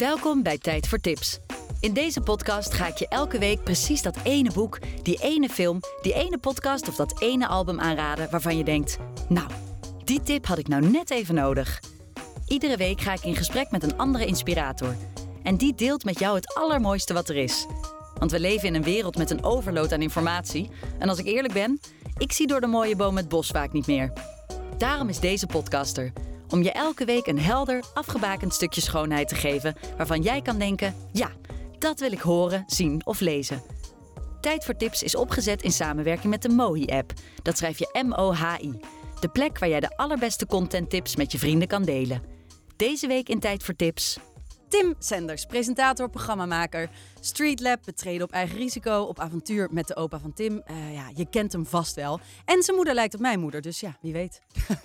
Welkom bij Tijd voor Tips. In deze podcast ga ik je elke week precies dat ene boek, die ene film, die ene podcast of dat ene album aanraden waarvan je denkt, nou, die tip had ik nou net even nodig. Iedere week ga ik in gesprek met een andere inspirator. En die deelt met jou het allermooiste wat er is. Want we leven in een wereld met een overload aan informatie. En als ik eerlijk ben, ik zie door de mooie boom het bos vaak niet meer. Daarom is deze podcaster. Om je elke week een helder, afgebakend stukje schoonheid te geven waarvan jij kan denken, ja, dat wil ik horen, zien of lezen. Tijd voor Tips is opgezet in samenwerking met de Mohi-app. Dat schrijf je M-O-H-I. De plek waar jij de allerbeste contenttips met je vrienden kan delen. Deze week in Tijd voor Tips. Tim Sanders, presentator, programmamaker. Streetlab, betreden op eigen risico. Op avontuur met de opa van Tim. Je kent hem vast wel. En zijn moeder lijkt op mijn moeder, dus ja, wie weet.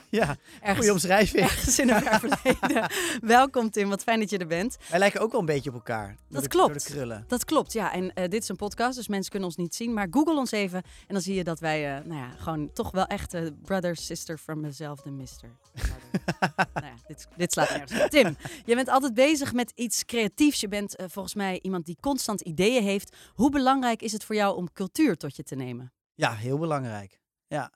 Ja, goede omschrijving. Ergens in elkaar verleden. Welkom Tim, wat fijn dat je er bent. Wij lijken ook wel een beetje op elkaar. Dat klopt. Door de krullen. Dat klopt, ja. En dit is een podcast, dus mensen kunnen ons niet zien. Maar google ons even en dan zie je dat wij gewoon toch wel echt brother, sister from myself, the mister. Dit slaat nergens op. Tim, je bent altijd bezig met iets creatiefs. Je bent volgens mij iemand die constant ideeën heeft. Hoe belangrijk is het voor jou om cultuur tot je te nemen? Ja, heel belangrijk. Ja.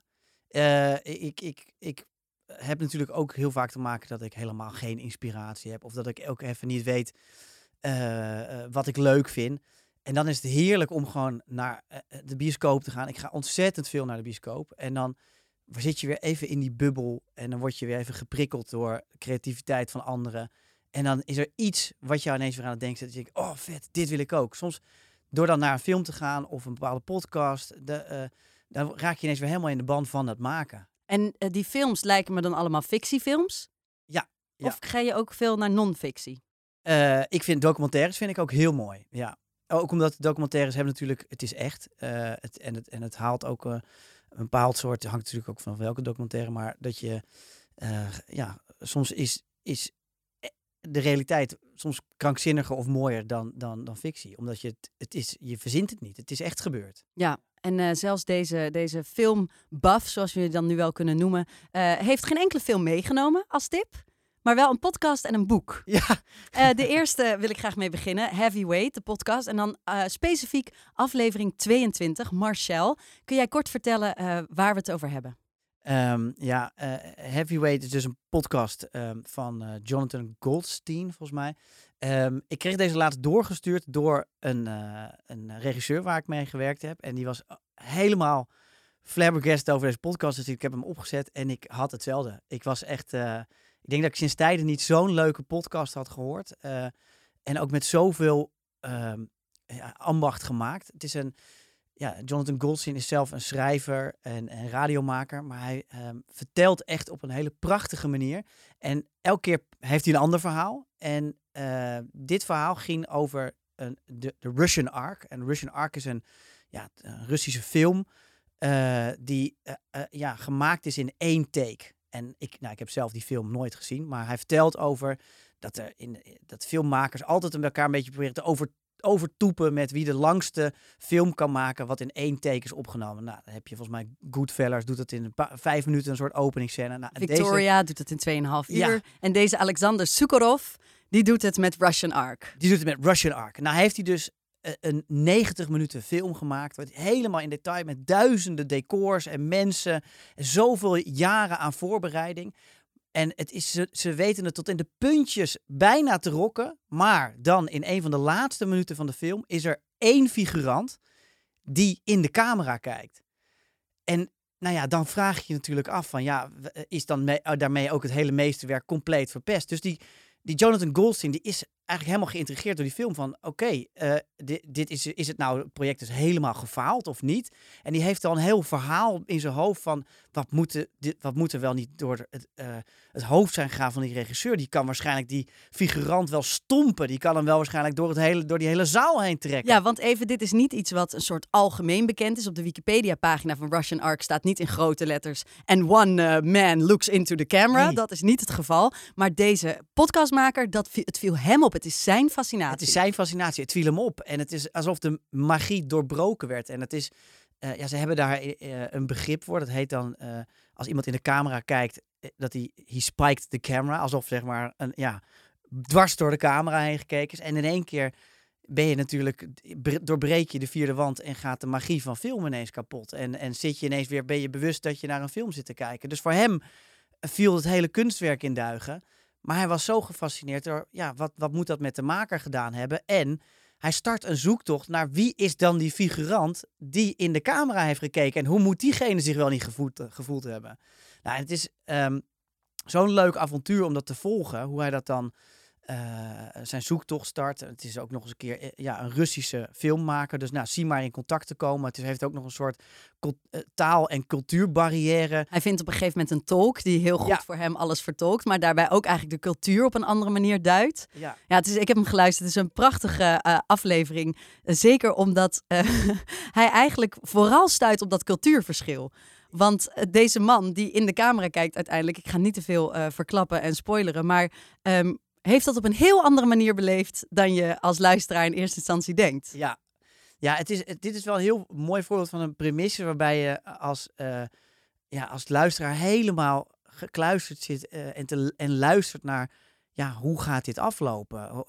Ik heb natuurlijk ook heel vaak te maken dat ik helemaal geen inspiratie heb. Of dat ik ook even niet weet wat ik leuk vind. En dan is het heerlijk om gewoon naar de bioscoop te gaan. Ik ga ontzettend veel naar de bioscoop. En dan zit je weer even in die bubbel. En dan word je weer even geprikkeld door creativiteit van anderen. En dan is er iets wat jou ineens weer aan het denken zet. Dat je denkt, oh vet, dit wil ik ook. Soms door dan naar een film te gaan of een bepaalde podcast. Dan raak je ineens weer helemaal in de band van het maken. En die films lijken me dan allemaal fictiefilms? Ja. Of ga je ook veel naar non-fictie? Ik vind documentaires ook heel mooi, ja. Ook omdat documentaires hebben natuurlijk, het is echt. Het haalt ook een bepaald soort, hangt natuurlijk ook van welke documentaire. Maar dat je, soms is de realiteit soms krankzinniger of mooier dan fictie. Omdat je verzint het niet. Het is echt gebeurd. Ja, en zelfs deze filmbuff, zoals we je dan nu wel kunnen noemen, heeft geen enkele film meegenomen als tip. Maar wel een podcast en een boek. Ja. De eerste wil ik graag mee beginnen. Heavyweight, de podcast. En dan specifiek aflevering 22, Marcel. Kun jij kort vertellen waar we het over hebben? Heavyweight is dus een podcast van Jonathan Goldstein, volgens mij. Ik kreeg deze laatst doorgestuurd door een regisseur waar ik mee gewerkt heb. En die was helemaal flabbergast over deze podcast. Dus ik heb hem opgezet en ik had hetzelfde. Ik was echt... ik denk dat ik sinds tijden niet zo'n leuke podcast had gehoord. En ook met zoveel ambacht gemaakt. Het is Jonathan Goldstein is zelf een schrijver en radiomaker. Maar hij vertelt echt op een hele prachtige manier. En elke keer heeft hij een ander verhaal. En dit verhaal ging over de Russian Ark. En Russian Ark is een Russische film die gemaakt is in 1 take. En ik heb zelf die film nooit gezien, maar hij vertelt over dat er dat filmmakers altijd elkaar een beetje proberen te overtoepen met wie de langste film kan maken wat in 1 take is opgenomen. Nou, dan heb je volgens mij Goodfellas doet dat in 5 minuten een soort openingsscène. Nou, Victoria doet het in 2,5 uur. Ja. En deze Alexander Sokurov, die doet het met Russian Ark. Nou heeft hij dus een 90 minuten film gemaakt, wordt helemaal in detail met duizenden decors en mensen, en zoveel jaren aan voorbereiding. En het is, ze weten het tot in de puntjes bijna te rokken, maar dan in een van de laatste minuten van de film is er 1 figurant die in de camera kijkt. En dan vraag je natuurlijk af van is dan daarmee ook het hele meesterwerk compleet verpest? Dus die Jonathan Goldstein, die is eigenlijk helemaal geïntrigeerd door die film van... dit is het nou, het project is helemaal gefaald of niet? En die heeft dan een heel verhaal in zijn hoofd van... wat moet er wel niet door het hoofd zijn gegaan van die regisseur? Die kan waarschijnlijk die figurant wel stompen. Die kan hem wel waarschijnlijk door die hele zaal heen trekken. Ja, want even, dit is niet iets wat een soort algemeen bekend is. Op de Wikipedia-pagina van Russian Ark staat niet in grote letters... and one man looks into the camera. Nee. Dat is niet het geval. Maar deze podcastmaker, het viel hem op... Het is zijn fascinatie. Het viel hem op. En het is alsof de magie doorbroken werd. En het is... ze hebben daar een begrip voor. Dat heet dan... als iemand in de camera kijkt... dat hij spiked the camera. Alsof, zeg maar... dwars door de camera heen gekeken is. En in één keer ben je natuurlijk, doorbreek je de vierde wand en gaat de magie van film ineens kapot. En zit je ineens weer, ben je bewust dat je naar een film zit te kijken. Dus voor hem viel het hele kunstwerk in duigen. Maar hij was zo gefascineerd door, ja, wat moet dat met de maker gedaan hebben? En hij start een zoektocht naar wie is dan die figurant die in de camera heeft gekeken. En hoe moet diegene zich wel niet gevoeld hebben? Nou, het is zo'n leuk avontuur om dat te volgen. Hoe hij dat dan, zijn zoektocht start. Het is ook nog eens een keer een Russische filmmaker. Dus nou, zie maar in contact te komen. Het heeft ook nog een soort taal- en cultuurbarrière. Hij vindt op een gegeven moment een tolk die heel goed voor hem alles vertolkt. Maar daarbij ook eigenlijk de cultuur op een andere manier duidt. Ja. Ja, ik heb hem geluisterd. Het is een prachtige aflevering. Zeker omdat hij eigenlijk vooral stuit op dat cultuurverschil. Want deze man die in de camera kijkt uiteindelijk... Ik ga niet te veel verklappen en spoileren, maar... heeft dat op een heel andere manier beleefd dan je als luisteraar in eerste instantie denkt. Ja, dit is wel een heel mooi voorbeeld van een premisse waarbij je als luisteraar helemaal gekluisterd zit en luistert naar, hoe gaat dit aflopen?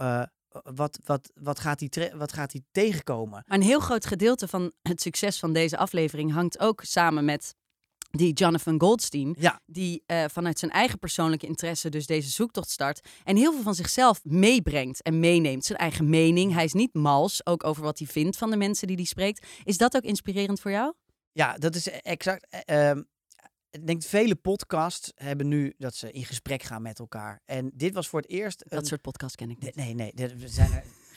Wat gaat die tegenkomen? Maar een heel groot gedeelte van het succes van deze aflevering hangt ook samen met... die Jonathan Goldstein, die vanuit zijn eigen persoonlijke interesse dus deze zoektocht start. En heel veel van zichzelf meebrengt en meeneemt. Zijn eigen mening. Hij is niet mals, ook over wat hij vindt van de mensen die hij spreekt. Is dat ook inspirerend voor jou? Ja, dat is exact. Ik denk vele podcasts hebben nu dat ze in gesprek gaan met elkaar. En dit was voor het eerst... Dat soort podcasts ken ik niet. Nee.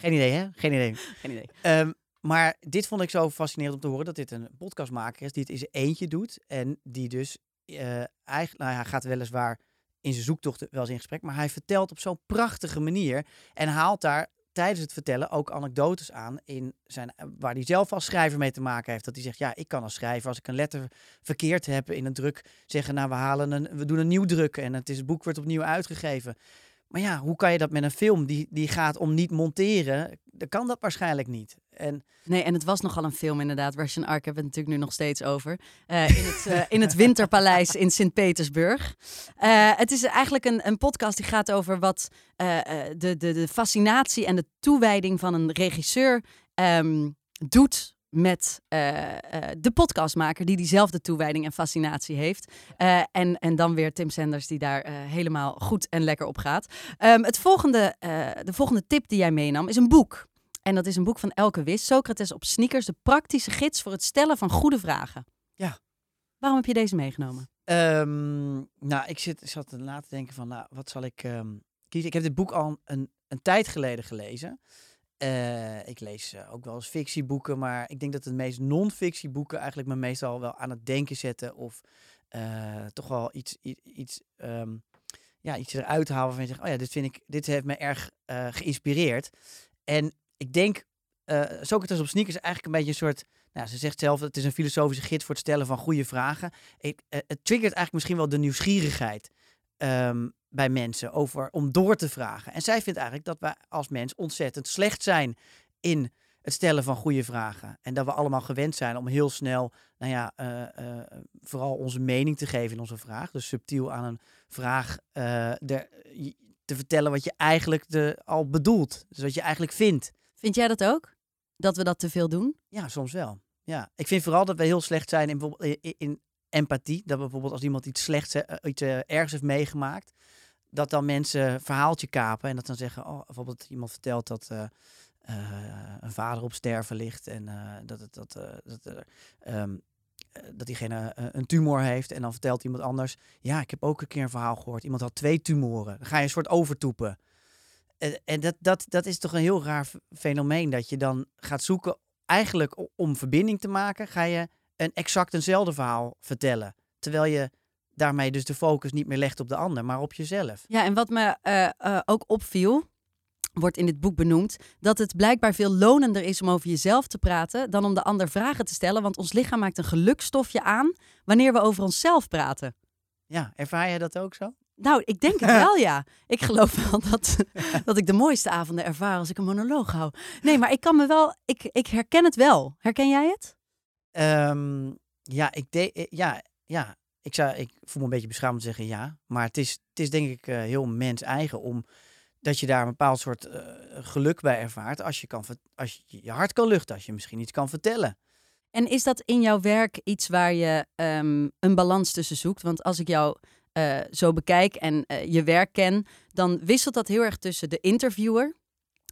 Geen idee, hè? Geen idee. Maar dit vond ik zo fascinerend om te horen, dat dit een podcastmaker is die het in zijn eentje doet. En die dus hij gaat weliswaar in zijn zoektocht wel eens in gesprek. Maar hij vertelt op zo'n prachtige manier en haalt daar tijdens het vertellen ook anekdotes aan waar hij zelf als schrijver mee te maken heeft. Dat hij zegt, ik kan als schrijver, als ik een letter verkeerd heb in een druk, zeggen, we doen een nieuw druk en het boek wordt opnieuw uitgegeven. Maar hoe kan je dat met een film die gaat om niet monteren? Dan kan dat waarschijnlijk niet. En het was nogal een film inderdaad. Russian Ark hebben we het natuurlijk nu nog steeds over. In het Winterpaleis in Sint-Petersburg. Het is eigenlijk een podcast die gaat over wat de fascinatie en de toewijding van een regisseur doet... met de podcastmaker die diezelfde toewijding en fascinatie heeft. En dan weer Tim Sanders die daar helemaal goed en lekker op gaat. De volgende tip die jij meenam is een boek. En dat is een boek van Elke Wis, Socrates op Sneakers, de praktische gids voor het stellen van goede vragen. Ja. Waarom heb je deze meegenomen? Ik zat na te denken van, wat zal ik kiezen? Ik heb dit boek al een tijd geleden gelezen. Ik lees ook wel eens fictieboeken, maar ik denk dat de meest non-fictieboeken eigenlijk me meestal wel aan het denken zetten of toch wel iets eruit halen waarvan je zegt, dit heeft me erg geïnspireerd. En ik denk, Socrates op Sneakers is eigenlijk een beetje een soort, ze zegt zelf, het is een filosofische gids voor het stellen van goede vragen. Het triggert eigenlijk misschien wel de nieuwsgierigheid. Bij mensen om door te vragen. En zij vindt eigenlijk dat wij als mens ontzettend slecht zijn in het stellen van goede vragen. En dat we allemaal gewend zijn om heel snel, vooral onze mening te geven in onze vraag. Dus subtiel aan een vraag te vertellen wat je eigenlijk al bedoelt. Dus wat je eigenlijk vindt. Vind jij dat ook? Dat we dat te veel doen? Ja, soms wel. Ja. Ik vind vooral dat we heel slecht zijn in empathie. Dat we bijvoorbeeld als iemand iets slechts, iets ergs heeft meegemaakt... dat dan mensen verhaaltje kapen en dat dan zeggen... bijvoorbeeld iemand vertelt dat een vader op sterven ligt... en dat diegene een tumor heeft. En dan vertelt iemand anders... ik heb ook een keer een verhaal gehoord. Iemand had 2 tumoren. Dan ga je een soort overtoepen. En dat is toch een heel raar fenomeen... dat je dan gaat zoeken... eigenlijk om verbinding te maken... ga je eenzelfde verhaal vertellen. Terwijl je... daarmee dus de focus niet meer legt op de ander, maar op jezelf. Ja, en wat me ook opviel, wordt in dit boek benoemd... dat het blijkbaar veel lonender is om over jezelf te praten... dan om de ander vragen te stellen. Want ons lichaam maakt een gelukstofje aan wanneer we over onszelf praten. Ja, ervaar jij dat ook zo? Nou, ik denk het wel, ja. Ik geloof wel dat ik de mooiste avonden ervaar als ik een monoloog hou. Nee, maar ik kan me wel... Ik herken het wel. Herken jij het? Ja. Ik voel me een beetje beschaamd om te zeggen ja. Maar het is denk ik heel mens-eigen om dat je daar een bepaald soort geluk bij ervaart als je je hart kan luchten, als je misschien iets kan vertellen. En is dat in jouw werk iets waar je een balans tussen zoekt? Want als ik jou zo bekijk en je werk ken, dan wisselt dat heel erg tussen de interviewer,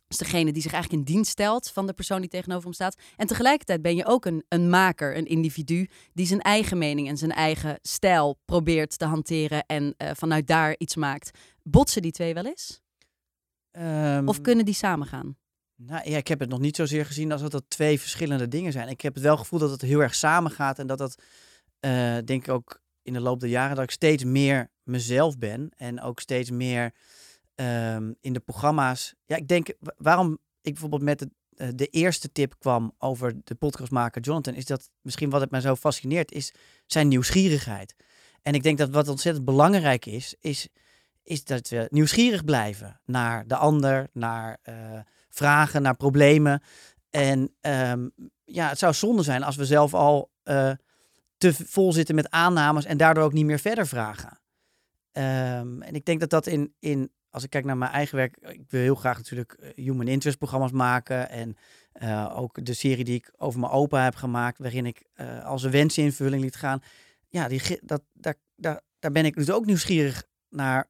dus degene die zich eigenlijk in dienst stelt van de persoon die tegenover hem staat. En tegelijkertijd ben je ook een maker, een individu die zijn eigen mening en zijn eigen stijl probeert te hanteren en vanuit daar iets maakt. Botsen die twee wel eens? Of kunnen die samengaan? Nou ja, ik heb het nog niet zozeer gezien als dat dat twee verschillende dingen zijn. Ik heb het wel gevoel dat het heel erg samengaat en dat dat, denk ik ook in de loop der jaren, dat ik steeds meer mezelf ben en ook steeds meer in de programma's. Ja, ik denk, waarom ik bijvoorbeeld met de eerste tip kwam over de podcastmaker Jonathan, is dat misschien wat het mij zo fascineert, is zijn nieuwsgierigheid. En ik denk dat wat ontzettend belangrijk is dat we nieuwsgierig blijven naar de ander, naar vragen, naar problemen. En ja, het zou zonde zijn als we zelf al te vol zitten met aannames en daardoor ook niet meer verder vragen. En ik denk dat dat als ik kijk naar mijn eigen werk, ik wil heel graag natuurlijk human interest programma's maken en ook de serie die ik over mijn opa heb gemaakt, waarin ik als een wensinvulling liet gaan. Ja, daar ben ik dus ook nieuwsgierig naar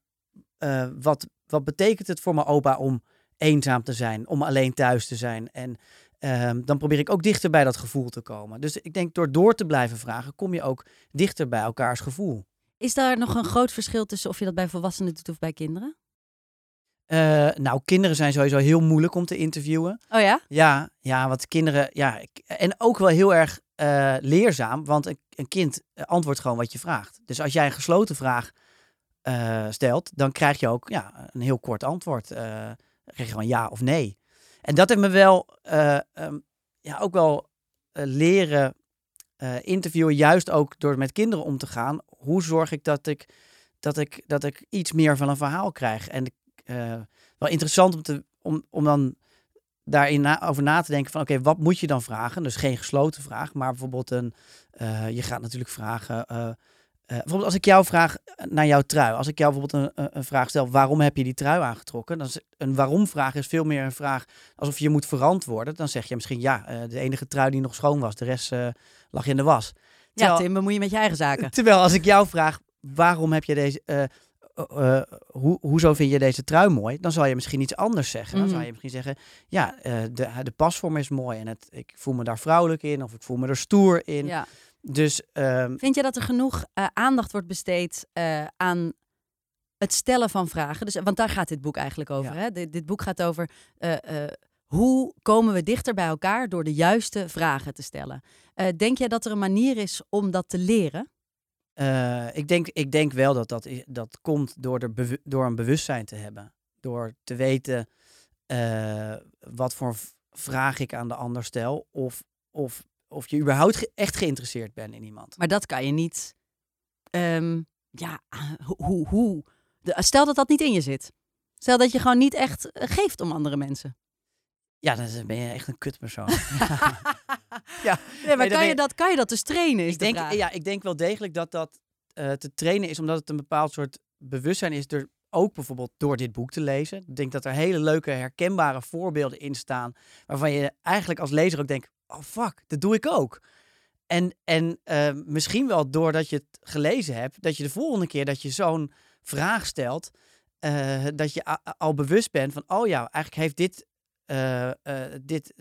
wat betekent het voor mijn opa om eenzaam te zijn, om alleen thuis te zijn. En dan probeer ik ook dichter bij dat gevoel te komen. Dus ik denk door te blijven vragen, kom je ook dichter bij elkaars gevoel. Is daar nog een groot verschil tussen of je dat bij volwassenen doet of bij kinderen? Nou, kinderen zijn sowieso heel moeilijk om te interviewen. Oh ja? Ja, want kinderen... Ja, en ook wel heel erg leerzaam, want een kind antwoordt gewoon wat je vraagt. Dus als jij een gesloten vraag stelt, dan krijg je ook een heel kort antwoord. Dan krijg je gewoon ja of nee. En dat heeft me wel ook wel leren interviewen, juist ook door met kinderen om te gaan. Hoe zorg ik dat ik iets meer van een verhaal krijg? En wel interessant om dan daarin over na te denken van oké, wat moet je dan vragen? Dus geen gesloten vraag, maar bijvoorbeeld je gaat natuurlijk vragen... bijvoorbeeld als ik jou vraag naar jouw trui. Als ik jou bijvoorbeeld een vraag stel, waarom heb je die trui aangetrokken? Dan is een waarom-vraag is veel meer een vraag alsof je moet verantwoorden. Dan zeg je misschien de enige trui die nog schoon was. De rest lag in de was. Terwijl, ja Tim, bemoei je met je eigen zaken. Terwijl als ik jou vraag, waarom heb je deze... hoezo vind je deze trui mooi? Dan zal je misschien iets anders zeggen. Dan zou je misschien zeggen, de pasvorm is mooi. En ik voel me daar vrouwelijk in of ik voel me er stoer in. Ja. Dus, vind je dat er genoeg aandacht wordt besteed aan het stellen van vragen? Dus, want daar gaat dit boek eigenlijk over. Ja. Hè? Dit boek gaat over hoe komen we dichter bij elkaar door de juiste vragen te stellen. Denk jij dat er een manier is om dat te leren? Ik denk wel dat komt door een bewustzijn te hebben. Door te weten wat voor vraag ik aan de ander stel of je überhaupt echt geïnteresseerd bent in iemand. Maar dat kan je niet... Stel dat dat niet in je zit. Stel dat je gewoon niet echt geeft om andere mensen. Ja, dan ben je echt een kutpersoon. Ja. Nee, maar kan je dat dus trainen? Ik denk wel degelijk dat dat te trainen is, omdat het een bepaald soort bewustzijn is. Ook bijvoorbeeld door dit boek te lezen. Ik denk dat er hele leuke, herkenbare voorbeelden in staan, waarvan je eigenlijk als lezer ook denkt, oh fuck, dat doe ik ook. En misschien wel doordat je het gelezen hebt, dat je de volgende keer dat je zo'n vraag stelt, dat je al bewust bent van, oh ja, eigenlijk heeft dit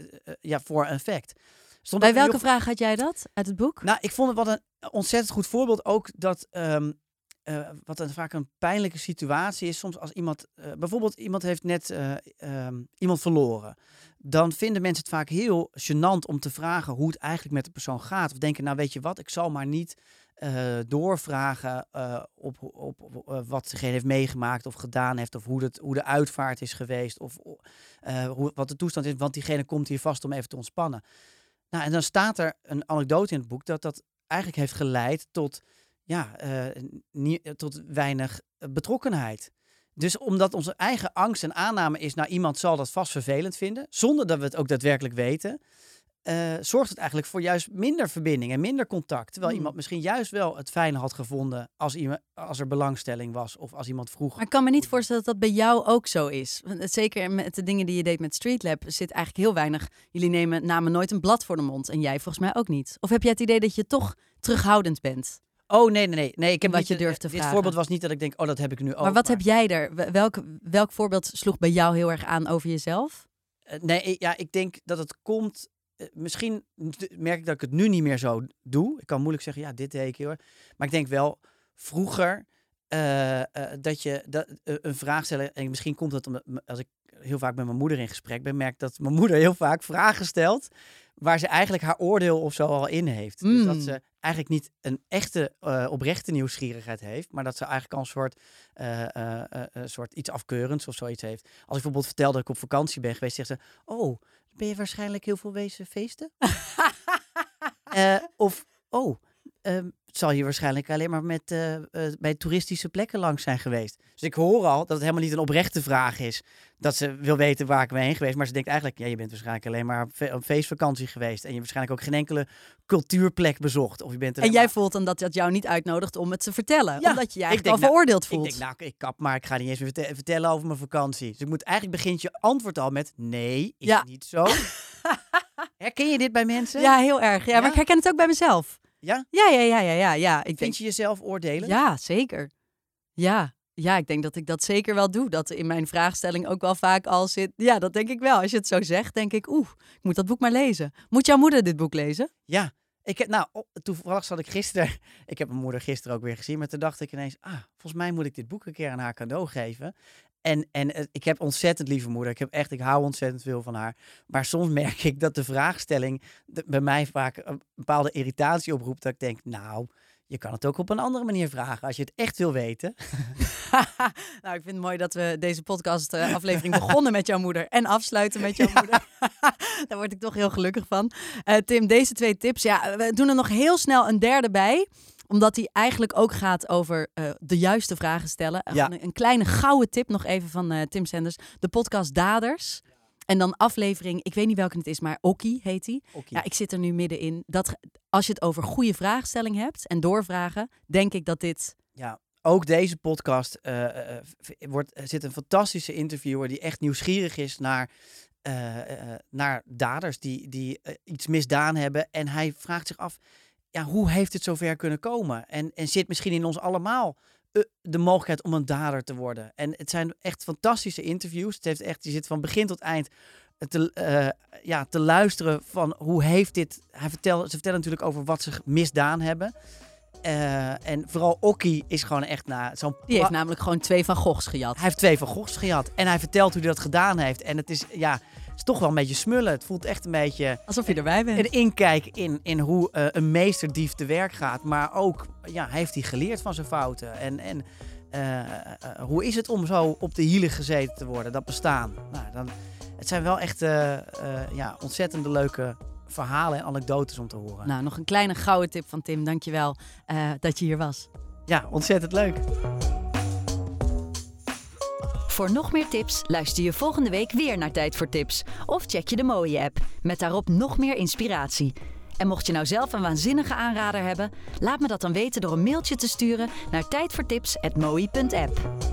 voor een effect. Bij welke vraag had jij dat uit het boek? Nou, ik vond het wat een ontzettend goed voorbeeld ook dat... wat vaak een pijnlijke situatie is, soms als iemand... bijvoorbeeld iemand heeft net iemand verloren. Dan vinden mensen het vaak heel gênant om te vragen hoe het eigenlijk met de persoon gaat. Of denken, nou weet je wat, ik zal maar niet doorvragen op wat diegene heeft meegemaakt of gedaan heeft. Of hoe de uitvaart is geweest. Of wat de toestand is, want diegene komt hier vast om even te ontspannen. Nou, en dan staat er een anekdote in het boek dat eigenlijk heeft geleid tot... tot weinig betrokkenheid. Dus omdat onze eigen angst en aanname is... nou, iemand zal dat vast vervelend vinden... zonder dat we het ook daadwerkelijk weten... zorgt het eigenlijk voor juist minder verbinding en minder contact. Terwijl iemand misschien juist wel het fijn had gevonden als er belangstelling was of als iemand vroeg. Maar ik kan me niet voorstellen dat dat bij jou ook zo is. Zeker met de dingen die je deed met Streetlab zit eigenlijk heel weinig. Jullie namen nooit een blad voor de mond en jij volgens mij ook niet. Of heb jij het idee dat je toch terughoudend bent? Oh, nee. Ik heb wat niet, je durft te vragen. Dit voorbeeld was niet dat ik denk, oh, dat heb ik nu ook. Maar wat heb jij er? Welk voorbeeld sloeg bij jou heel erg aan over jezelf? Ik denk dat het komt... Misschien merk ik dat ik het nu niet meer zo doe. Ik kan moeilijk zeggen, ja, dit deed ik heel erg. Maar ik denk wel, vroeger dat je een vraag stelt... En misschien komt dat omdat als ik heel vaak met mijn moeder in gesprek ben... merk dat mijn moeder heel vaak vragen stelt... waar ze eigenlijk haar oordeel of zo al in heeft. Dus dat ze eigenlijk niet een echte oprechte nieuwsgierigheid heeft... maar dat ze eigenlijk al een soort iets afkeurends of zoiets heeft. Als ik bijvoorbeeld vertel dat ik op vakantie ben geweest... zegt ze, oh, ben je waarschijnlijk heel veel wezen feesten? Zal je waarschijnlijk alleen maar bij toeristische plekken langs zijn geweest. Dus ik hoor al dat het helemaal niet een oprechte vraag is. Dat ze wil weten waar ik mee heen geweest. Maar ze denkt eigenlijk, ja, je bent waarschijnlijk alleen maar op feestvakantie geweest. En je hebt waarschijnlijk ook geen enkele cultuurplek bezocht. Of je bent en jij voelt dan dat dat jou niet uitnodigt om het te vertellen. Ja, omdat je je eigenlijk al veroordeeld voelt. Ik denk, ik kap maar. Ik ga niet eens meer vertellen over mijn vakantie. Dus ik moet eigenlijk begint je antwoord al met, nee, is niet zo. Herken je dit bij mensen? Ja, heel erg. Ja, maar ik herken het ook bij mezelf. Ja? Ja. Vind je jezelf oordelen? Ja, zeker. Ja, ik denk dat ik dat zeker wel doe. Dat in mijn vraagstelling ook wel vaak al zit... Ja, dat denk ik wel. Als je het zo zegt, denk ik... ik moet dat boek maar lezen. Moet jouw moeder dit boek lezen? Ja. Toevallig zat ik gisteren... Ik heb mijn moeder gisteren ook weer gezien. Maar toen dacht ik ineens... volgens mij moet ik dit boek een keer aan haar cadeau geven. En ik heb ontzettend lieve moeder. Ik hou ontzettend veel van haar. Maar soms merk ik dat de vraagstelling bij mij vaak een bepaalde irritatie oproept. Dat ik denk, je kan het ook op een andere manier vragen als je het echt wil weten. Ik vind het mooi dat we deze podcastaflevering begonnen met jouw moeder en afsluiten met jouw moeder. Daar word ik toch heel gelukkig van. Tim, deze twee tips. Ja, we doen er nog heel snel een derde bij. Omdat die eigenlijk ook gaat over de juiste vragen stellen. Ja. Een kleine gouden tip nog even van Tim Sanders. De podcast Daders. En dan aflevering, ik weet niet welke het is, maar Okkie heet die. Okkie. Ja, ik zit er nu middenin. Dat, als je het over goede vraagstelling hebt en doorvragen, denk ik dat dit... Ja. Ook deze podcast zit een fantastische interviewer die echt nieuwsgierig is naar daders die iets misdaan hebben. En hij vraagt zich af... Ja, hoe heeft het zover kunnen komen? En zit misschien in ons allemaal de mogelijkheid om een dader te worden? En het zijn echt fantastische interviews. Je zit van begin tot eind te luisteren van hoe heeft dit... Ze vertellen natuurlijk over wat ze misdaan hebben. En vooral Okkie is gewoon echt... Die heeft namelijk gewoon 2 Van Goghs gejat. Hij heeft 2 Van Goghs gejat. En hij vertelt hoe hij dat gedaan heeft. En het is... Het is toch wel een beetje smullen. Het voelt echt een beetje... Alsof je erbij bent. Een inkijk in hoe een meesterdief te werk gaat. Maar ook, heeft hij geleerd van zijn fouten? En hoe is het om zo op de hielen gezeten te worden? Dat bestaan. Het zijn wel echt ontzettende leuke verhalen en anekdotes om te horen. Nou, nog een kleine gouden tip van Tim. Dankjewel dat je hier was. Ja, ontzettend leuk. Voor nog meer tips luister je volgende week weer naar Tijd voor Tips. Of check je de Mohi-app, met daarop nog meer inspiratie. En mocht je nou zelf een waanzinnige aanrader hebben... laat me dat dan weten door een mailtje te sturen naar tijdvoortips@mohi.app.